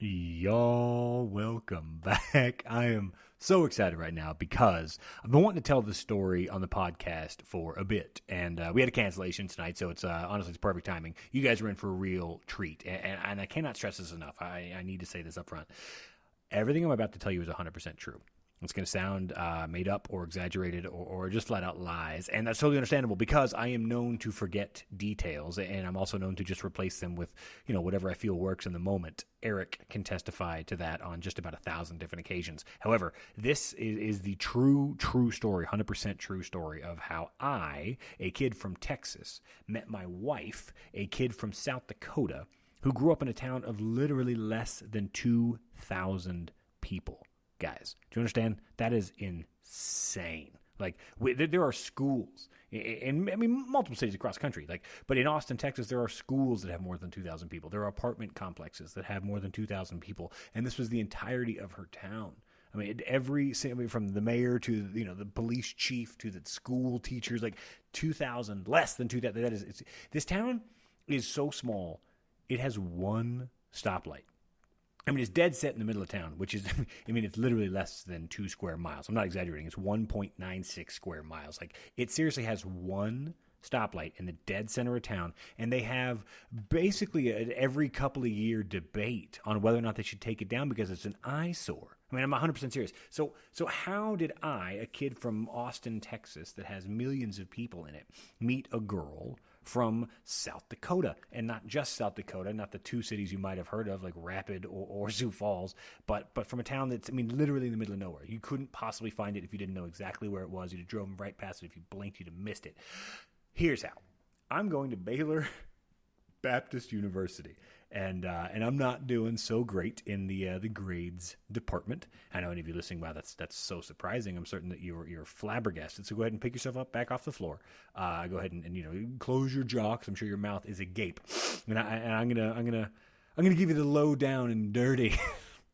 Y'all, welcome back. I am so excited right now because I've been wanting to tell this story on the podcast for a bit, and we had a cancellation tonight, so it's honestly, it's perfect timing. You guys are in for a real treat, and I cannot stress this enough. I need to say this up front. Everything I'm about to tell you is 100% true. It's going to sound made up or exaggerated or just flat out lies. And that's totally understandable because I am known to forget details. And I'm also known to just replace them with, you know, whatever I feel works in the moment. Eric can testify to that on just about 1,000 different occasions. However, this is the true story, 100% true story of how I, a kid from Texas, met my wife, a kid from South Dakota, who grew up in a town of literally less than 2,000 people. Guys, do you understand? That is insane. Like, there are schools in, I mean, multiple cities across the country. Like, but in Austin, Texas, there are schools that have more than 2,000 people. There are apartment complexes that have more than 2,000 people. And this was the entirety of her town. I mean, from the mayor to, you know, the police chief to the school teachers, like 2,000, less than 2,000. That is, this town is so small, it has one stoplight. I mean, it's dead set in the middle of town, which is, I mean, it's literally less than 2 square miles. I'm not exaggerating. It's 1.96 square miles. Like, it seriously has one stoplight in the dead center of town, and they have basically an every couple of year debate on whether or not they should take it down because it's an eyesore. I mean, I'm 100% serious. So how did I, a kid from Austin, Texas, that has millions of people in it, meet a girl from South Dakota, and not just South Dakota, not the two cities you might have heard of, like Rapid or Sioux Falls, but from a town that's, I mean, literally in the middle of nowhere. You couldn't possibly find it if you didn't know exactly where it was. You'd have driven right past it. If you blinked, you'd have missed it. Here's how. I'm going to Baylor Baptist University, and I'm not doing so great in the grades department. I know any of you listening, wow, that's so surprising. I'm certain that you're flabbergasted. So go ahead and pick yourself up, back off the floor. Go ahead and you know, close your jaw, because I'm sure your mouth is agape. And I'm gonna give you the low down and dirty.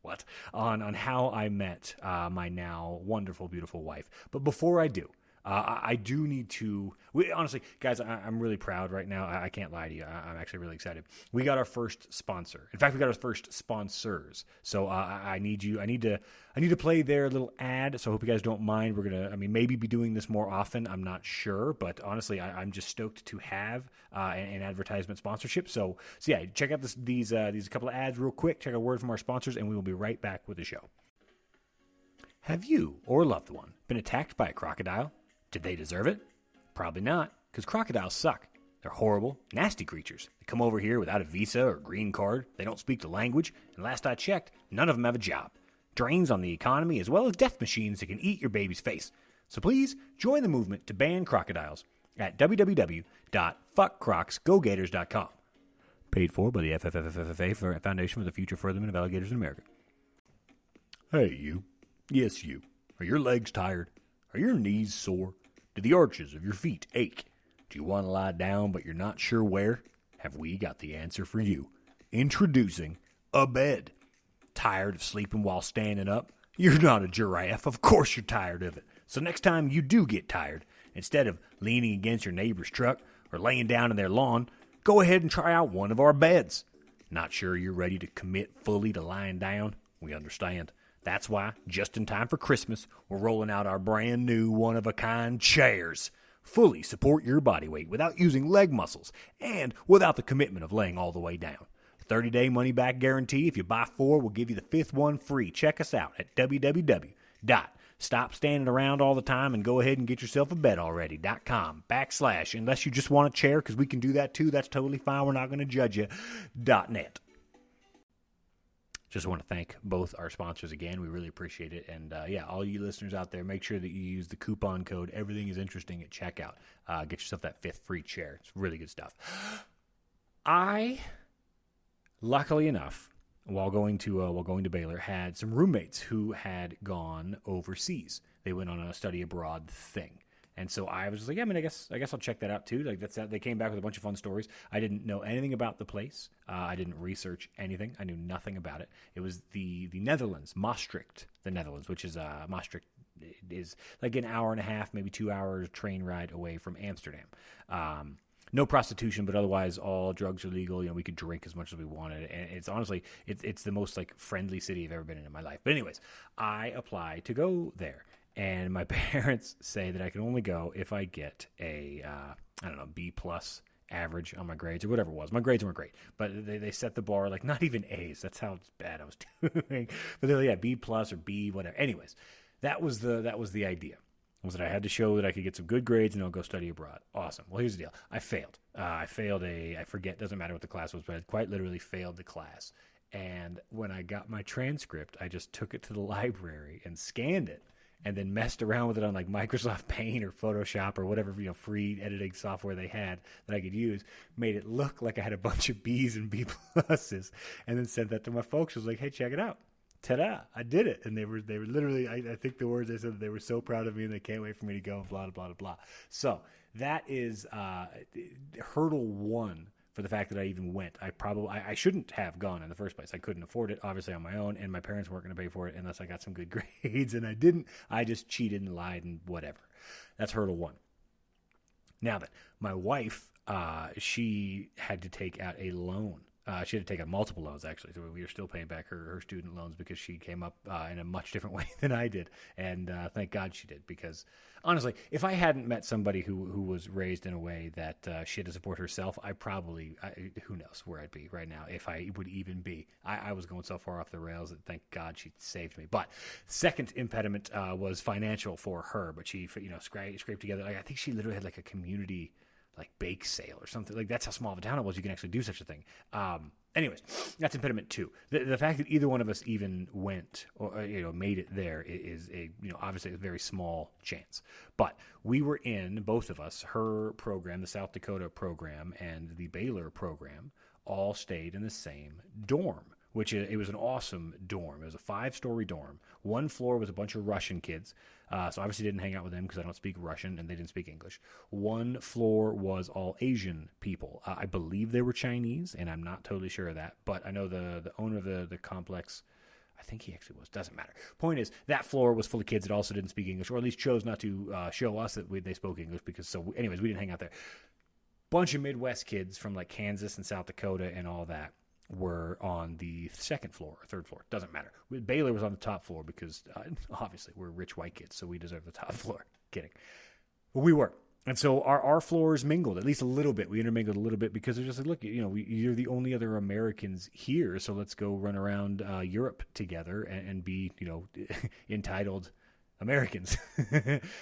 What on how I met my now wonderful, beautiful wife. But before I do. I do need to – honestly, guys, I'm really proud right now. I can't lie to you. I'm actually really excited. We got our first sponsor. In fact, we got our first sponsors. So I need to play their little ad. So I hope you guys don't mind. We're going to – I mean, maybe be doing this more often. I'm not sure. But honestly, I'm just stoked to have an advertisement sponsorship. So yeah, check out these couple of ads real quick. Check out a word from our sponsors, and we will be right back with the show. Have you or a loved one been attacked by a crocodile? Did they deserve it? Probably not, because crocodiles suck. They're horrible, nasty creatures. They come over here without a visa or green card. They don't speak the language. And last I checked, none of them have a job. Drains on the economy, as well as death machines that can eat your baby's face. So please join the movement to ban crocodiles at www.fuckcrocsgogators.com. Paid for by the FFFFFA Foundation for the Future Furtherment of Alligators in America. Hey, you. Yes, you. Are your legs tired? Are your knees sore? Do the arches of your feet ache? Do you want to lie down but you're not sure where? Have we got the answer for you? Introducing a bed. Tired of sleeping while standing up? You're not a giraffe. Of course you're tired of it. So next time you do get tired, instead of leaning against your neighbor's truck or laying down in their lawn, go ahead and try out one of our beds. Not sure you're ready to commit fully to lying down? We understand. That's why, just in time for Christmas, we're rolling out our brand new one-of-a-kind chairs. Fully support your body weight without using leg muscles and without the commitment of laying all the way down. 30-day money-back guarantee. If you buy 4, we'll give you the 5th one free. Check us out at www.stopstandingaroundallthetimegetyourselfabedalready.com/ unless you just want a chair, because we can do that too. That's totally fine. We're not going to judge you. .net. Just want to thank both our sponsors again. We really appreciate it. And, yeah, all you listeners out there, make sure that you use the coupon code EverythingIsInteresting at checkout. Get yourself that 5th free chair. It's really good stuff. I, luckily enough, while going to Baylor, had some roommates who had gone overseas. They went on a study abroad thing. And so I was like, yeah, I mean, I guess I'll check that out too. Like that's that. They came back with a bunch of fun stories. I didn't know anything about the place. I didn't research anything. I knew nothing about it. It was the Netherlands, Maastricht, the Netherlands, which is Maastricht is like an hour and a half, maybe 2 hours train ride away from Amsterdam. No prostitution, but otherwise all drugs are legal. You know, we could drink as much as we wanted. And it's honestly, it's the most like friendly city I've ever been in my life. But anyways, I apply to go there. And my parents say that I can only go if I get a, I don't know, B+ average on my grades or whatever it was. My grades weren't great, but they set the bar like not even A's. That's how bad I was doing. But they're like, yeah, B+ or B, whatever. Anyways, that was the idea. Was that I had to show that I could get some good grades and I'll go study abroad. Awesome. Well, here's the deal. I failed. I forget, doesn't matter what the class was, but I quite literally failed the class. And when I got my transcript, I just took it to the library and scanned it and then messed around with it on like Microsoft Paint or Photoshop or whatever, you know, free editing software they had that I could use, made it look like I had a bunch of B's and B+, and then sent that to my folks. I was like, hey, check it out. Ta-da, I did it. And they were literally, I think the words they said, they were so proud of me and they can't wait for me to go, blah, blah, blah, blah. So that is hurdle one for the fact that I even went. I shouldn't have gone in the first place. I couldn't afford it, obviously, on my own, and my parents weren't going to pay for it unless I got some good grades, and I didn't. I just cheated and lied and whatever. That's hurdle one. Now then, my wife, she had to take out a loan. She had to take out multiple loans, actually. So we are still paying back her student loans because she came up in a much different way than I did. And thank God she did, because honestly, if I hadn't met somebody who was raised in a way that she had to support herself, I who knows where I'd be right now, if I would even be. I was going so far off the rails that thank God she saved me. But second impediment was financial for her, but she, you know, scraped together. Like, I think she literally had like a community like bake sale or something. Like, that's how small of a town it was. You can actually do such a thing. Anyways, that's impediment two. The fact that either one of us even went or, you know, made it there is a, you know, obviously a very small chance. But we were in, both of us, her program, the South Dakota program and the Baylor program, all stayed in the same dorm, which it was an awesome dorm. It was a 5-story dorm. One floor was a bunch of Russian kids. So obviously didn't hang out with them because I don't speak Russian and they didn't speak English. One floor was all Asian people. I believe they were Chinese, and I'm not totally sure of that. But I know the owner of the complex, I think he actually was. Doesn't matter. Point is, that floor was full of kids that also didn't speak English, or at least chose not to show us that they spoke English. Because anyways, we didn't hang out there. Bunch of Midwest kids from like Kansas and South Dakota and all that were on the second floor or third floor. Doesn't matter. Baylor was on the top floor because obviously we're rich white kids, so we deserve the top floor. Kidding. But we were. And so our floors mingled, at least a little bit. We intermingled a little bit because they're just like, look, you know, you're the only other Americans here, so let's go run around Europe together and be, you know, entitled Americans.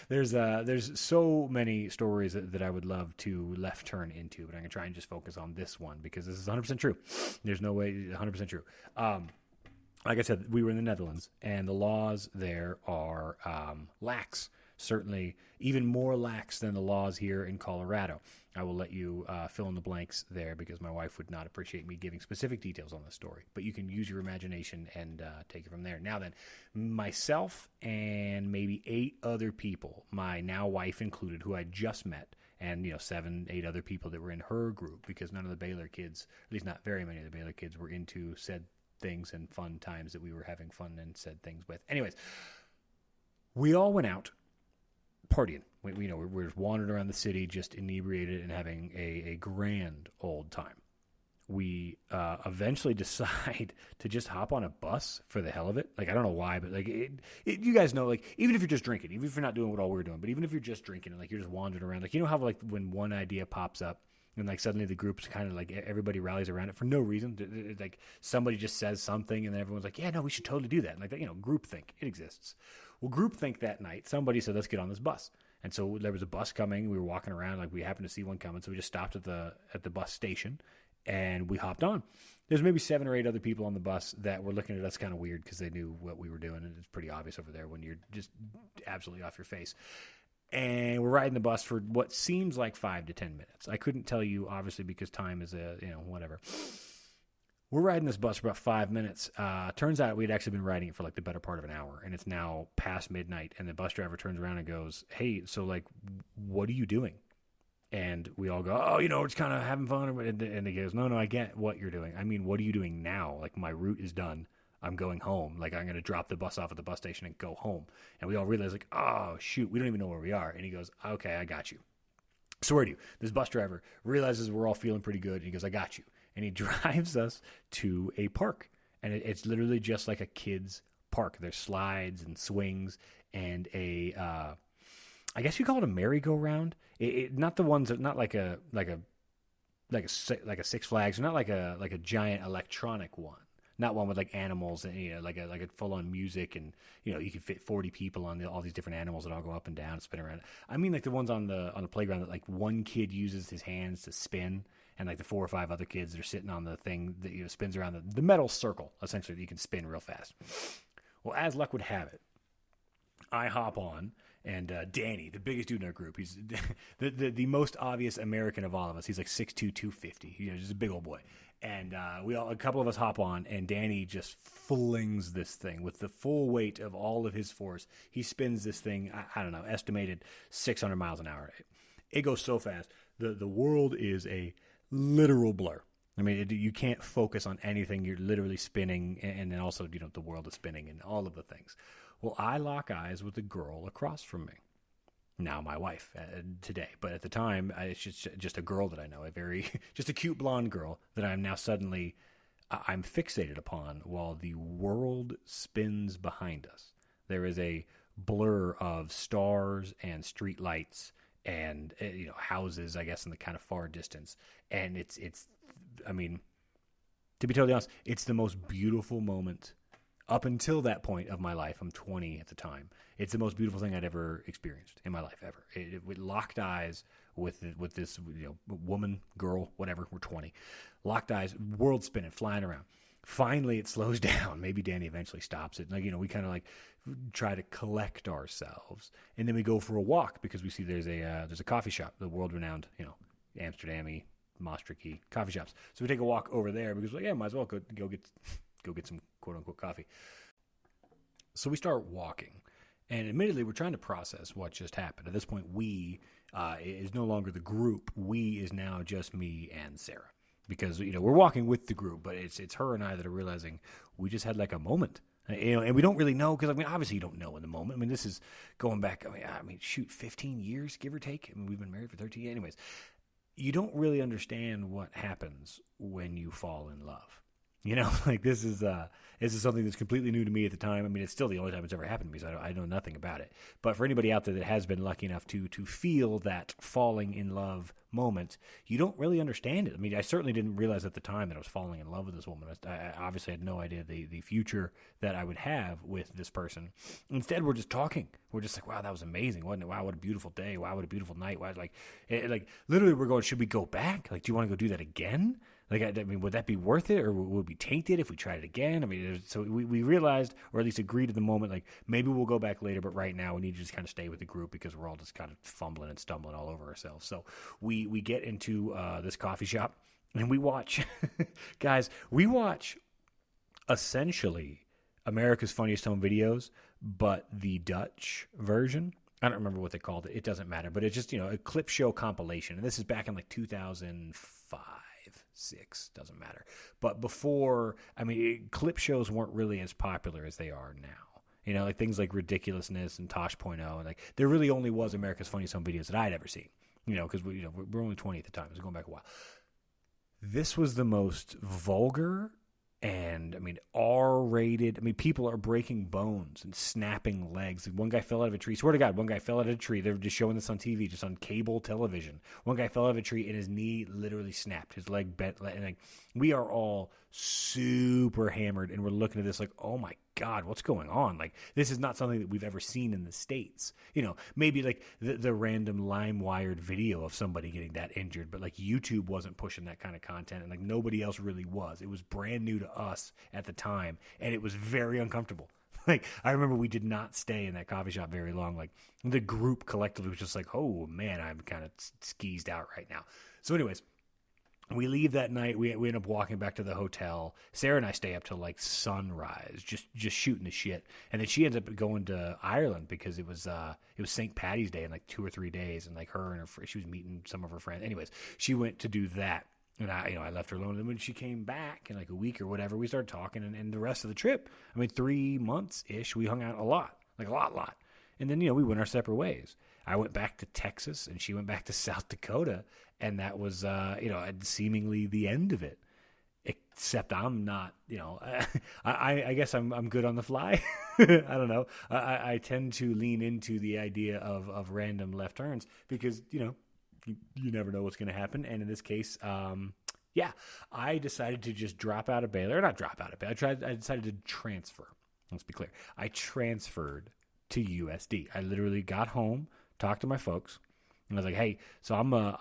There's so many stories that I would love to left turn into, but I'm going to try and just focus on this one because this is 100% true. There's no way 100% true. Like I said, we were in the Netherlands, and the laws there are lax, certainly even more lax than the laws here in Colorado. I will let you fill in the blanks there because my wife would not appreciate me giving specific details on this story. But you can use your imagination and take it from there. Now then, myself and maybe 8 other people, my now wife included, who I just met, and, you know, 7, 8 other people that were in her group, because none of the Baylor kids, at least not very many of the Baylor kids, were into said things and fun times that we were having fun and said things with. Anyways, we all went out partying. We just wandered around the city, just inebriated and having a grand old time. We eventually decide to just hop on a bus for the hell of it. Like, I don't know why, but like you guys know, like, even if you're just drinking, even if you're not doing what all we were doing, but even if you're just drinking and like you're just wandering around, like, you know how like when one idea pops up and like suddenly the group's kind of like everybody rallies around it for no reason. It's like somebody just says something and then everyone's like, yeah, no, we should totally do that. And like that, you know, groupthink, it exists. Well, groupthink that night, somebody said, let's get on this bus. And so there was a bus coming. We were walking around, like we happened to see one coming. So we just stopped at the bus station and we hopped on. There's maybe 7 or 8 other people on the bus that were looking at us kind of weird because they knew what we were doing. And it's pretty obvious over there when you're just absolutely off your face. And we're riding the bus for what seems like 5 to 10 minutes. I couldn't tell you, obviously, because time is whatever. We're riding this bus for about 5 minutes. Turns out we'd actually been riding it for like the better part of an hour, and it's now past midnight, and the bus driver turns around and goes, hey, so like, what are you doing? And we all go, oh, you know, we're just kind of having fun. And he goes, no, I get what you're doing. I mean, what are you doing now? Like, my route is done. I'm going home. Like, I'm going to drop the bus off at the bus station and go home. And we all realize, like, oh, shoot, we don't even know where we are. And he goes, okay, I got you. Swear to you, this bus driver realizes we're all feeling pretty good, and he goes, I got you. And he drives us to a park, and it's literally just like a kid's park. There's slides and swings and a, I guess you call it a merry-go-round. It not the ones that, not like a Six Flags, or not like a giant electronic one, not one with like animals and, you know, like a full-on music, and, you know, you can fit 40 people on all these different animals that all go up and down and spin around. I mean, like the ones on the playground that like one kid uses his hands to spin, and like the 4 or 5 other kids are sitting on the thing that, you know, spins around the metal circle, essentially, that you can spin real fast. Well, as luck would have it, I hop on, and Danny, the biggest dude in our group, he's the most obvious American of all of us. He's like 6'2", 250. You know, just a big old boy. And a couple of us hop on, and Danny just flings this thing with the full weight of all of his force. He spins this thing, I don't know, estimated 600 miles an hour. It goes so fast. The world is a literal blur. I mean, you can't focus on anything. You're literally spinning, and then also, you know, the world is spinning and all of the things. Well, I lock eyes with the girl across from me, now my wife today. But at the time, it's just a girl that I know, just a cute blonde girl that I'm now suddenly, I'm fixated upon while the world spins behind us. There is a blur of stars and streetlights and, you know, houses, I guess, in the kind of far distance. And it's, I mean, to be totally honest, it's the most beautiful moment. Up until that point of my life, I'm 20 at the time, it's the most beautiful thing I'd ever experienced in my life, ever. It locked eyes with this, you know, woman, girl, whatever, we're 20. Locked eyes, world spinning, flying around. Finally, it slows down. Maybe Danny eventually stops it. Like, you know, we kind of like try to collect ourselves. And then we go for a walk because we see there's a coffee shop, the world-renowned, you know, Amsterdam-y, Maastricht-y coffee shops. So we take a walk over there because we're like, yeah, might as well go get some quote-unquote coffee. So we start walking, and admittedly, we're trying to process what just happened. At this point, we is no longer the group. We is now just me and Sarah, because, you know, we're walking with the group, but it's her and I that are realizing we just had like a moment, you know, and we don't really know, because, I mean, obviously you don't know in the moment. I mean, this is going back, I mean, shoot, 15 years, give or take. I mean, we've been married for 13 years. Anyways, you don't really understand what happens when you fall in love. You know, like this is something that's completely new to me at the time. I mean, it's still the only time it's ever happened to me, so I know nothing about it. But for anybody out there that has been lucky enough to feel that falling in love moment, you don't really understand it. I mean, I certainly didn't realize at the time that I was falling in love with this woman. I obviously had no idea the future that I would have with this person. Instead, we're just talking. We're just like, wow, that was amazing, wasn't it? Wow, what a beautiful day. Wow, what a beautiful night. Wow, like literally, we're going, should we go back? Like, do you want to go do that again? Like, I mean, would that be worth it, or would we be tainted if we tried it again? I mean, so we realized, or at least agreed at the moment, like, maybe we'll go back later, but right now we need to just kind of stay with the group because we're all just kind of fumbling and stumbling all over ourselves. So we get into this coffee shop, and we watch, guys, essentially America's Funniest Home Videos, but the Dutch version. I don't remember what they called it. It doesn't matter, but it's just, you know, a clip show compilation. And this is back in like 2005. 6, doesn't matter. But before, I mean, clip shows weren't really as popular as they are now. You know, like things like Ridiculousness and Tosh.0, and like there really only was America's Funniest Home Videos that I'd ever seen. You know, because we're only 20 at the time. It's going back a while. This was the most vulgar and, I mean, R-rated. I mean, people are breaking bones and snapping legs. One guy fell out of a tree. Swear to God, one guy fell out of a tree. They were just showing this on TV, just on cable television. One guy fell out of a tree, and his knee literally snapped. His leg bent. And like, we are all super hammered, and we're looking at this like, oh, my God, what's going on? Like, this is not something that we've ever seen in the States. You know, maybe like the random LimeWired video of somebody getting that injured, but like YouTube wasn't pushing that kind of content, and like nobody else really was. It was brand new to us at the time, and it was very uncomfortable. Like, I remember we did not stay in that coffee shop very long. Like, the group collectively was just like, oh man, I'm kind of skeezed out right now. So anyways, we leave that night. We end up walking back to the hotel. Sarah and I stay up till like sunrise, just shooting the shit. And then she ends up going to Ireland because it was St. Paddy's Day in like 2 or 3 days, and like her and she was meeting some of her friends. Anyways, she went to do that, and I left her alone. And when she came back in like a week or whatever, we started talking, and the rest of the trip, I mean, 3 months ish, we hung out a lot, like a lot. And then, you know, we went our separate ways. I went back to Texas and she went back to South Dakota, and that was, seemingly the end of it. Except I'm not, I guess I'm good on the fly. I don't know. I tend to lean into the idea of random left turns because, you never know what's going to happen. And in this case, I decided to just drop out of Baylor. Not drop out of Baylor. I decided to transfer. Let's be clear. I transferred to USD. I literally got home, talked to my folks, and I was like, "Hey, so I'm a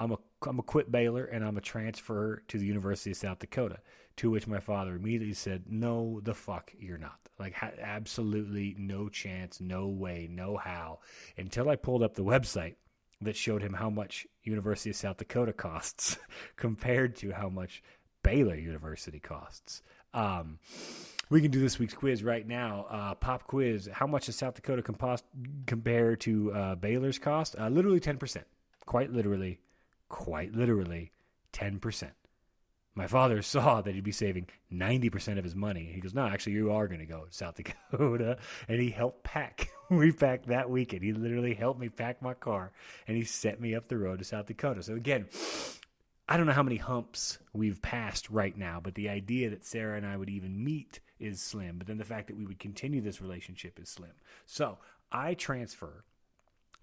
quit Baylor and I'm a transfer to the University of South Dakota." To which my father immediately said, "No, the fuck you're not. Like, absolutely no chance, no way, no how." Until I pulled up the website that showed him how much University of South Dakota costs compared to how much Baylor University costs. We can do this week's quiz right now. Pop quiz. How much does South Dakota compare to Baylor's cost? Literally 10%. Quite literally 10%. My father saw that he'd be saving 90% of his money. He goes, "No, actually, you are going to go to South Dakota." And he helped pack. We packed that weekend. He literally helped me pack my car, and he sent me up the road to South Dakota. So, again, I don't know how many humps we've passed right now, but the idea that Sarah and I would even meet is slim. But then the fact that we would continue this relationship is slim. So I transfer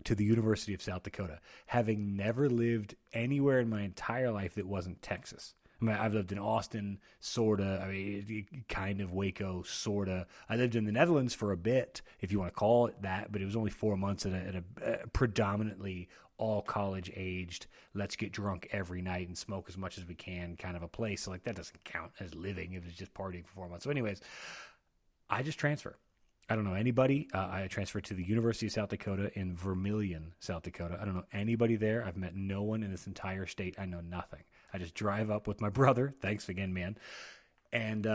to the University of South Dakota, having never lived anywhere in my entire life that wasn't Texas. I mean, I've lived in Austin, sorta. I mean, kind of Waco, sorta. I lived in the Netherlands for a bit, if you want to call it that, but it was only 4 months at a predominantly all college-aged, let's get drunk every night and smoke as much as we can kind of a place. So, like, that doesn't count as living if it's just partying for 4 months. So, anyways, I just transfer. I don't know anybody. I transferred to the University of South Dakota in Vermilion, South Dakota. I don't know anybody there. I've met no one in this entire state. I know nothing. I just drive up with my brother. Thanks again, man. And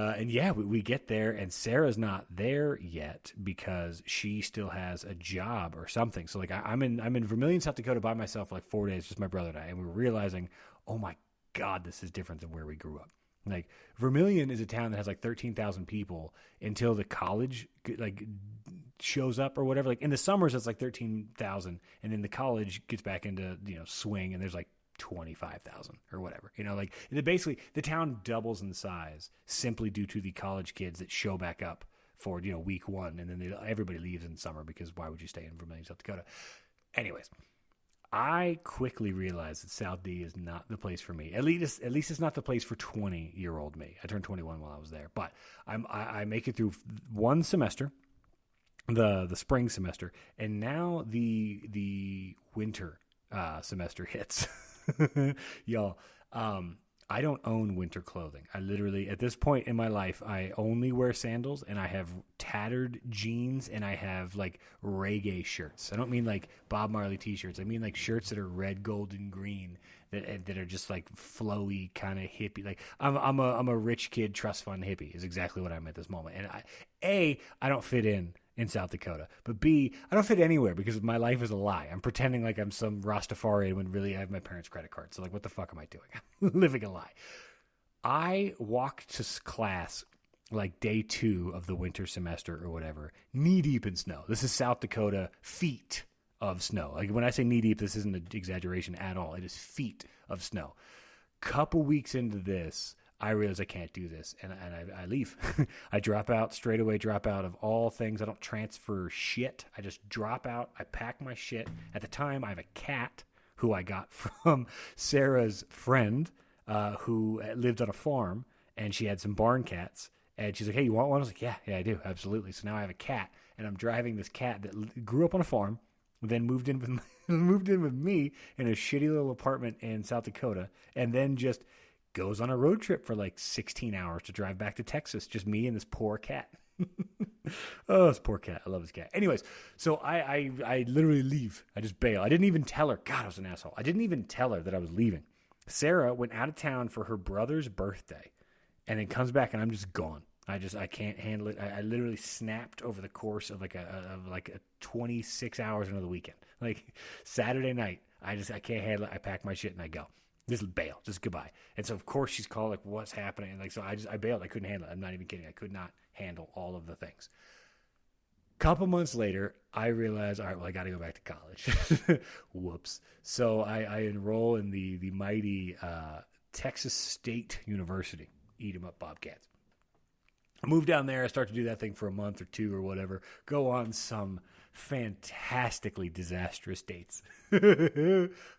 we get there, and Sarah's not there yet because she still has a job or something. So, like, I'm in Vermilion, South Dakota by myself for like 4 days, just my brother and I. And we were realizing, oh my God, this is different than where we grew up. Like, Vermilion is a town that has like 13,000 people until the college shows up or whatever. Like, in the summers, it's like 13,000, and then the college gets back into swing, and there's like 25,000 or whatever. Basically the town doubles in size simply due to the college kids that show back up for week one, and then everybody leaves in summer because why would you stay in Vermilion, South Dakota? Anyways. I quickly realized that South D is not the place for me. At least it's not the place for 20-year-old me. I turned 21 while I was there, but I make it through one semester, the spring semester, and now the winter semester hits, y'all. I don't own winter clothing. I literally, at this point in my life, I only wear sandals, and I have tattered jeans, and I have like reggae shirts. I don't mean like Bob Marley t-shirts. I mean like shirts that are red, gold, and green that are just like flowy, kind of hippie. Like I'm a rich kid trust fund hippie is exactly what I'm at this moment. And I don't fit in South Dakota, but B, I don't fit anywhere because my life is a lie. I'm pretending like I'm some Rastafarian when really I have my parents' credit card. So, like, what the fuck am I doing? I'm living a lie. I walk to class like day two of the winter semester or whatever, knee deep in snow. This is South Dakota, feet of snow. Like, when I say knee deep, this isn't an exaggeration at all. It is feet of snow. Couple weeks into this, I realize I can't do this, and I leave. I drop out of all things. I don't transfer shit. I just drop out. I pack my shit. At the time, I have a cat who I got from Sarah's friend who lived on a farm, and she had some barn cats. And she's like, "Hey, you want one?" I was like, yeah, I do, absolutely. So now I have a cat, and I'm driving this cat that grew up on a farm, then moved in with me in a shitty little apartment in South Dakota, and then just goes on a road trip for like 16 hours to drive back to Texas. Just me and this poor cat. Oh, this poor cat. I love this cat. Anyways, so I literally leave. I just bail. I didn't even tell her. God, I was an asshole. I didn't even tell her that I was leaving. Sarah went out of town for her brother's birthday and then comes back and I'm just gone. I can't handle it. I literally snapped over the course of like a 26 hours into the weekend. Like Saturday night, I can't handle it. I pack my shit and I go. Just bail, just goodbye. And so, of course, she's called, like, what's happening? And, like, so I bailed. I couldn't handle it. I'm not even kidding. I could not handle all of the things. Couple months later, I realized, all right, well, I got to go back to college. Whoops. So I enroll in the mighty Texas State University. Eat 'em up, Bobcats. I move down there. I start to do that thing for a month or two or whatever. Go on some fantastically disastrous dates.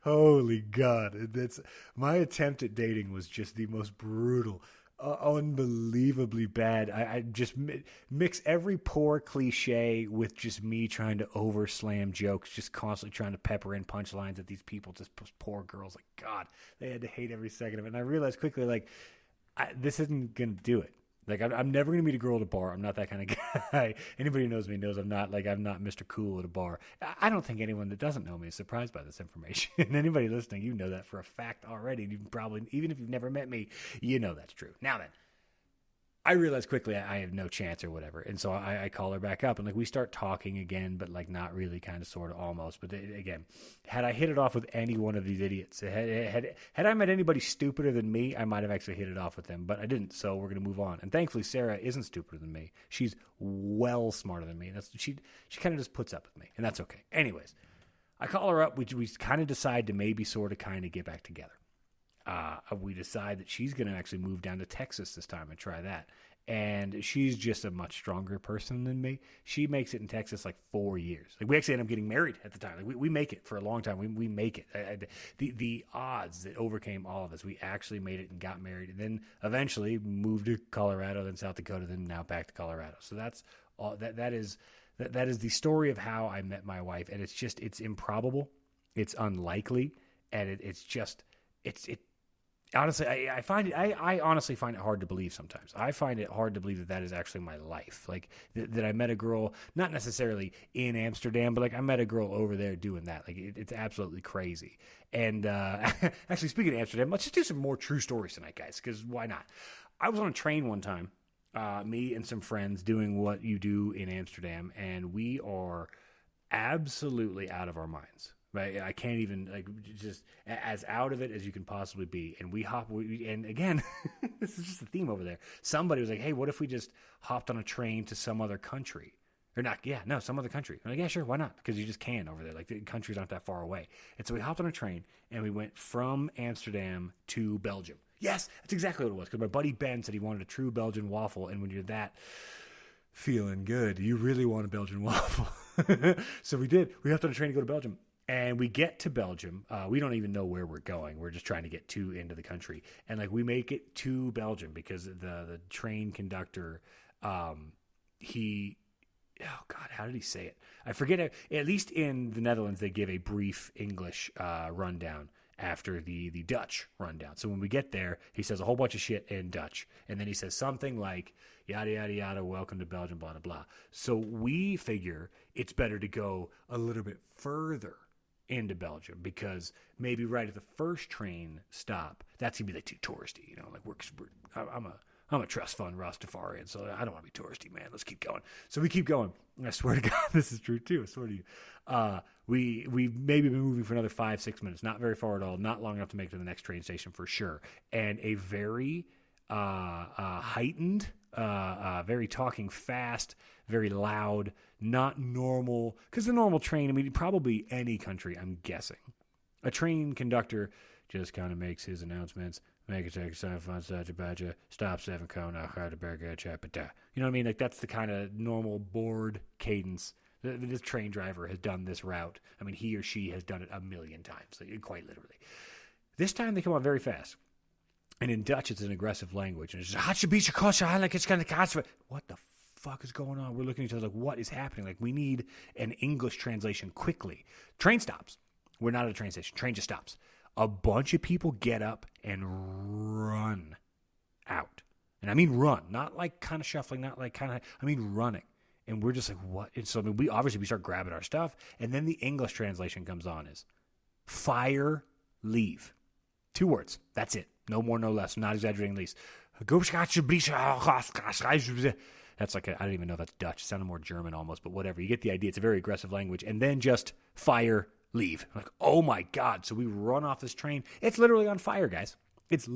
Holy God. That's my attempt at dating was just the most brutal, unbelievably bad. I just mix every poor cliche with just me trying to over slam jokes, just constantly trying to pepper in punchlines at these people, just poor girls. Like, God, they had to hate every second of it. And I realized quickly, like, this isn't going to do it. Like, I'm never going to meet a girl at a bar. I'm not that kind of guy. Anybody who knows me knows I'm not Mr. Cool at a bar. I don't think anyone that doesn't know me is surprised by this information. And anybody listening, you know that for a fact already. You probably, even if you've never met me, you know that's true. Now then, I realized quickly I have no chance or whatever. And so I call her back up, and, like, we start talking again, but, like, not really, kind of, sort of, almost. But again, had I hit it off with any one of these idiots, had I met anybody stupider than me, I might have actually hit it off with them, but I didn't. So we're going to move on. And thankfully, Sarah isn't stupider than me. She's well smarter than me. She kind of just puts up with me, and that's okay. Anyways, I call her up. We kind of decide to maybe sort of kind of get back together. We decide that she's going to actually move down to Texas this time and try that. And she's just a much stronger person than me. She makes it in Texas like 4 years. Like, we actually end up getting married at the time. Like, we make it for a long time. We make it. The odds that overcame all of us, we actually made it and got married, and then eventually moved to Colorado, then South Dakota, then now back to Colorado. So that's all that is the story of how I met my wife. And it's improbable. It's unlikely. And it's honestly, I honestly find it hard to believe sometimes. I find it hard to believe that is actually my life. Like, that I met a girl, not necessarily in Amsterdam, but, like, I met a girl over there doing that. Like, it's absolutely crazy. And actually, speaking of Amsterdam, let's just do some more true stories tonight, guys, because why not? I was on a train one time, me and some friends doing what you do in Amsterdam, and we are absolutely out of our minds. Right, I can't even, like, just as out of it as you can possibly be. And and again, this is just the theme over there. Somebody was like, "Hey, what if we just hopped on a train to some other country?" Or not? Yeah, no, some other country. I'm like, yeah, sure, why not? Because you just can over there. Like, the countries aren't that far away. And so we hopped on a train and we went from Amsterdam to Belgium. Yes, that's exactly what it was. Because my buddy Ben said he wanted a true Belgian waffle, and when you're that feeling good, you really want a Belgian waffle. So we did. We hopped on a train to go to Belgium. And we get to Belgium. We don't even know where we're going. We're just trying to get to into the country. And, like, we make it to Belgium because the train conductor, oh, God, how did he say it? I forget. At least in the Netherlands, they give a brief English rundown after the Dutch rundown. So when we get there, he says a whole bunch of shit in Dutch. And then he says something like, yada, yada, yada, welcome to Belgium, blah, blah, blah. So we figure it's better to go a little bit further into Belgium, because maybe right at the first train stop, that's gonna be, like, too touristy, you know. Like, I'm a trust fund Rastafarian, so I don't want to be touristy, man. Let's keep going. So we keep going. And I swear to God, this is true too. I swear to you, we've maybe been moving for another 5-6 minutes, not very far at all, not long enough to make it to the next train station for sure. And a very heightened, very talking fast, very loud, not normal, because the normal train, I mean, probably any country, I'm guessing, a train conductor just kind of makes his announcements, make a take, sign, fun, such a badger, stop, seven, kona, Heidelberg, chapata. You know what I mean? Like, that's the kind of normal board cadence. This train driver has done this route. I mean, he or she has done it a million times, like, quite literally. This time they come on very fast. And in Dutch, it's an aggressive language. And it's just, what the fuck is going on? We're looking at each other like, what is happening? Like, we need an English translation quickly. Train stops. We're not at a train station. Train just stops. A bunch of people get up and run out. And I mean run. Not like kind of shuffling, not like kind of, I mean running. And we're just like, what? And so, I mean, we start grabbing our stuff. And then the English translation comes on is fire, leave. 2 words. That's it. No more, no less. I'm not exaggerating, least. That's like, I don't even know if that's Dutch. It sounded more German almost, but whatever. You get the idea. It's a very aggressive language. And then just fire, leave. I'm like, oh my God. So we run off this train. It's literally on fire, guys. It's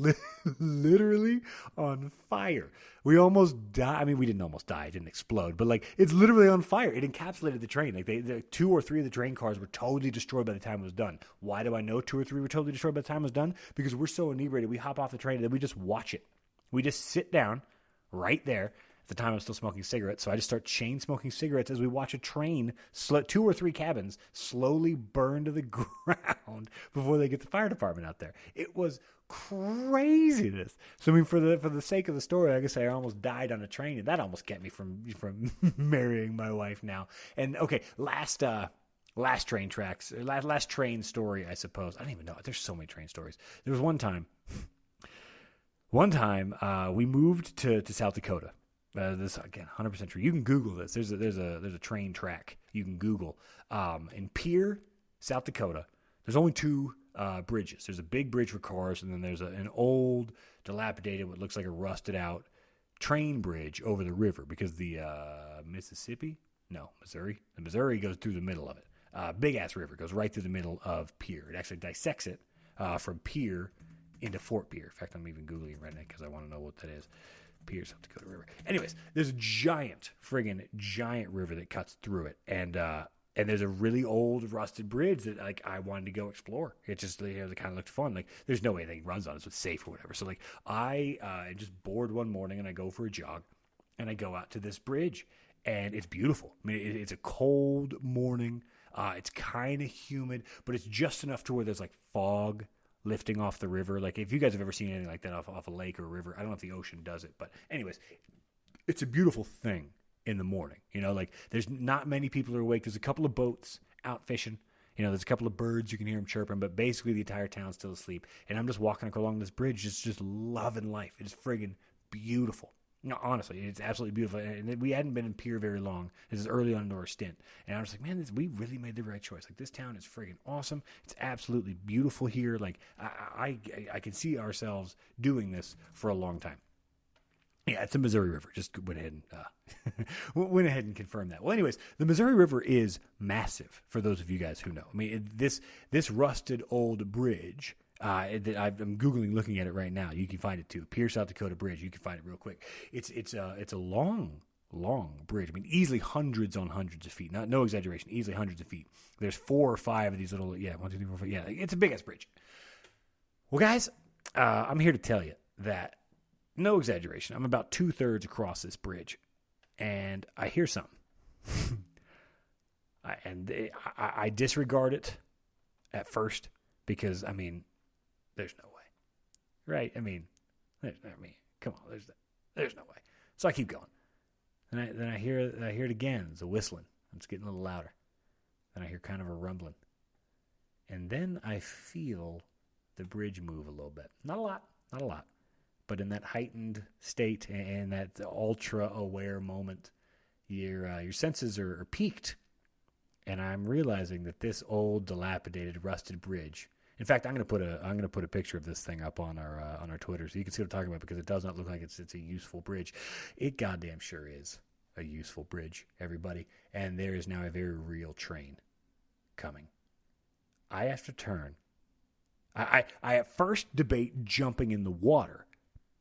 literally on fire. We almost died. I mean, we didn't almost die. It didn't explode. But, like, it's literally on fire. It encapsulated the train. Like, the 2 or 3 of the train cars were totally destroyed by the time it was done. Why do I know 2 or 3 were totally destroyed by the time it was done? Because we're so inebriated. We hop off the train and then we just watch it. We just sit down right there. At the time, I'm still smoking cigarettes. So I just start chain smoking cigarettes as we watch a train, 2 or 3 cabins, slowly burn to the ground before they get the fire department out there. It was craziness. So I mean, for the sake of the story, I guess I almost died on a train, and that almost kept me from marrying my wife now. And okay, last train story, I suppose. I don't even know. There's so many train stories. There was one time, we moved to South Dakota. This again, 100% true. You can Google this. There's a train track you can Google. In Pierre, South Dakota, there's only 2. Bridges. There's a big bridge for cars, and then there's an old, dilapidated, what looks like a rusted-out train bridge over the river, because the Missouri. The Missouri goes through the middle of it. Big-ass river goes right through the middle of Pierre. It actually dissects it from Pierre into Fort Pierre. In fact, I'm even Googling it right now because I want to know what that is. Pierre, South Dakota River. Anyways, there's a giant river that cuts through it, and there's a really old, rusted bridge that, like, I wanted to go explore. It just, you know, it kind of looked fun. Like, there's no way anything runs on it, so it's safe or whatever. So, like, I just bored one morning, and I go for a jog, and I go out to this bridge, and it's beautiful. I mean, it's a cold morning. It's kind of humid, but it's just enough to where there's, like, fog lifting off the river. Like, if you guys have ever seen anything like that off a lake or a river, I don't know if the ocean does it, but anyways, it's a beautiful thing. In the morning, you know, like, there's not many people are awake. There's a couple of boats out fishing, you know, there's a couple of birds, you can hear them chirping, but basically the entire town's still asleep, and I'm just walking along this bridge, just loving life. It's friggin' beautiful. No, honestly, it's absolutely beautiful. And we hadn't been in Pierre very long. This is early on into our stint. And I was like, man, we really made the right choice. Like, this town is friggin' awesome. It's absolutely beautiful here. Like, I can see ourselves doing this for a long time. Yeah, it's the Missouri River. Just went ahead and confirmed that. Well, anyways, the Missouri River is massive, for those of you guys who know. I mean, this rusted old bridge, I'm Googling, looking at it right now. You can find it too. Pierre, South Dakota Bridge. You can find it real quick. It's a long bridge. I mean, easily hundreds on hundreds of feet. No exaggeration. Easily hundreds of feet. There's 4 or 5 of these little, 1, 2, 3, 4, 5. Yeah, it's a big ass bridge. Well, guys, I'm here to tell you that. No exaggeration. I'm about 2/3 across this bridge, and I hear something. I disregard it at first because, I mean, there's no way, right? I mean, come on, there's no way. So I keep going, and then I hear it again. It's a whistling. It's getting a little louder. Then I hear kind of a rumbling, and then I feel the bridge move a little bit. Not a lot. But in that heightened state and that ultra-aware moment, your senses are peaked. And I'm realizing that this old, dilapidated, rusted bridge. In fact, I'm going to put a picture of this thing up on our Twitter so you can see what I'm talking about, because it does not look like it's a useful bridge. It goddamn sure is a useful bridge, everybody. And there is now a very real train coming. I have to turn. I at first debate jumping in the water.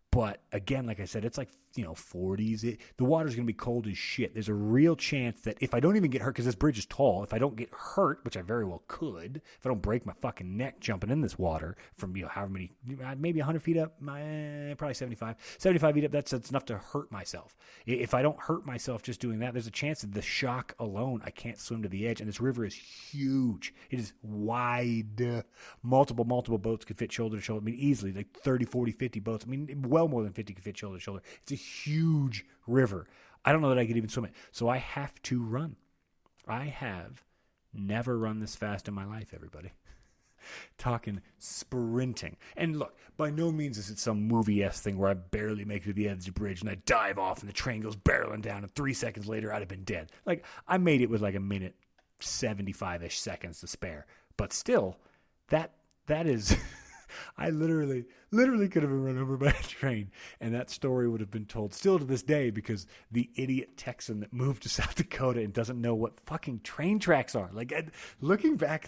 But again, like I said, it's like, 40s. The water's going to be cold as shit. There's a real chance that if I don't even get hurt, because this bridge is tall, if I don't get hurt, which I very well could, if I don't break my fucking neck jumping in this water from, however many, maybe 100 feet up, probably 75 feet up, that's enough to hurt myself. If I don't hurt myself just doing that, there's a chance that the shock alone, I can't swim to the edge. And this river is huge. It is wide. Multiple boats could fit shoulder to shoulder. I mean, easily, like 30, 40, 50 boats. I mean, well more than 50 could fit shoulder to shoulder. It's a huge river. I don't know that I could even swim it. So I have to run. I have never run this fast in my life, everybody. Talking sprinting. And look, by no means is it some movie-esque thing where I barely make it to the edge of the bridge and I dive off and the train goes barreling down and 3 seconds later I'd have been dead. Like, I made it with like a minute, 75-ish seconds to spare. But still, that is... I literally could have been run over by a train, and that story would have been told still to this day because the idiot Texan that moved to South Dakota and doesn't know what fucking train tracks are. Like,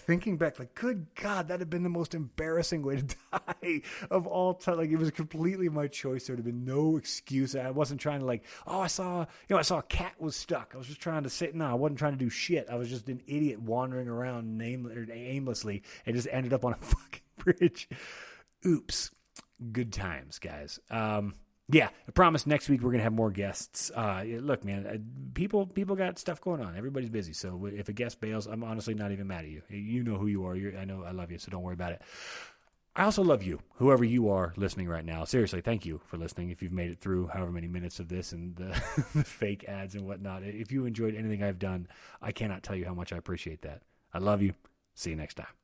thinking back, like, good God, that'd have been the most embarrassing way to die of all time. Like, it was completely my choice. There'd have been no excuse. I wasn't trying to like, oh, I saw a cat was stuck. I was just trying to sit. No, I wasn't trying to do shit. I was just an idiot wandering around aimlessly and just ended up on a fucking bridge. Oops. Good times, guys. Yeah, I promise next week we're going to have more guests. Look, man, people got stuff going on. Everybody's busy. So if a guest bails, I'm honestly not even mad at you. You know who you are. I know I love you, so don't worry about it. I also love you, whoever you are listening right now. Seriously, thank you for listening. If you've made it through however many minutes of this and the fake ads and whatnot, if you enjoyed anything I've done, I cannot tell you how much I appreciate that. I love you. See you next time.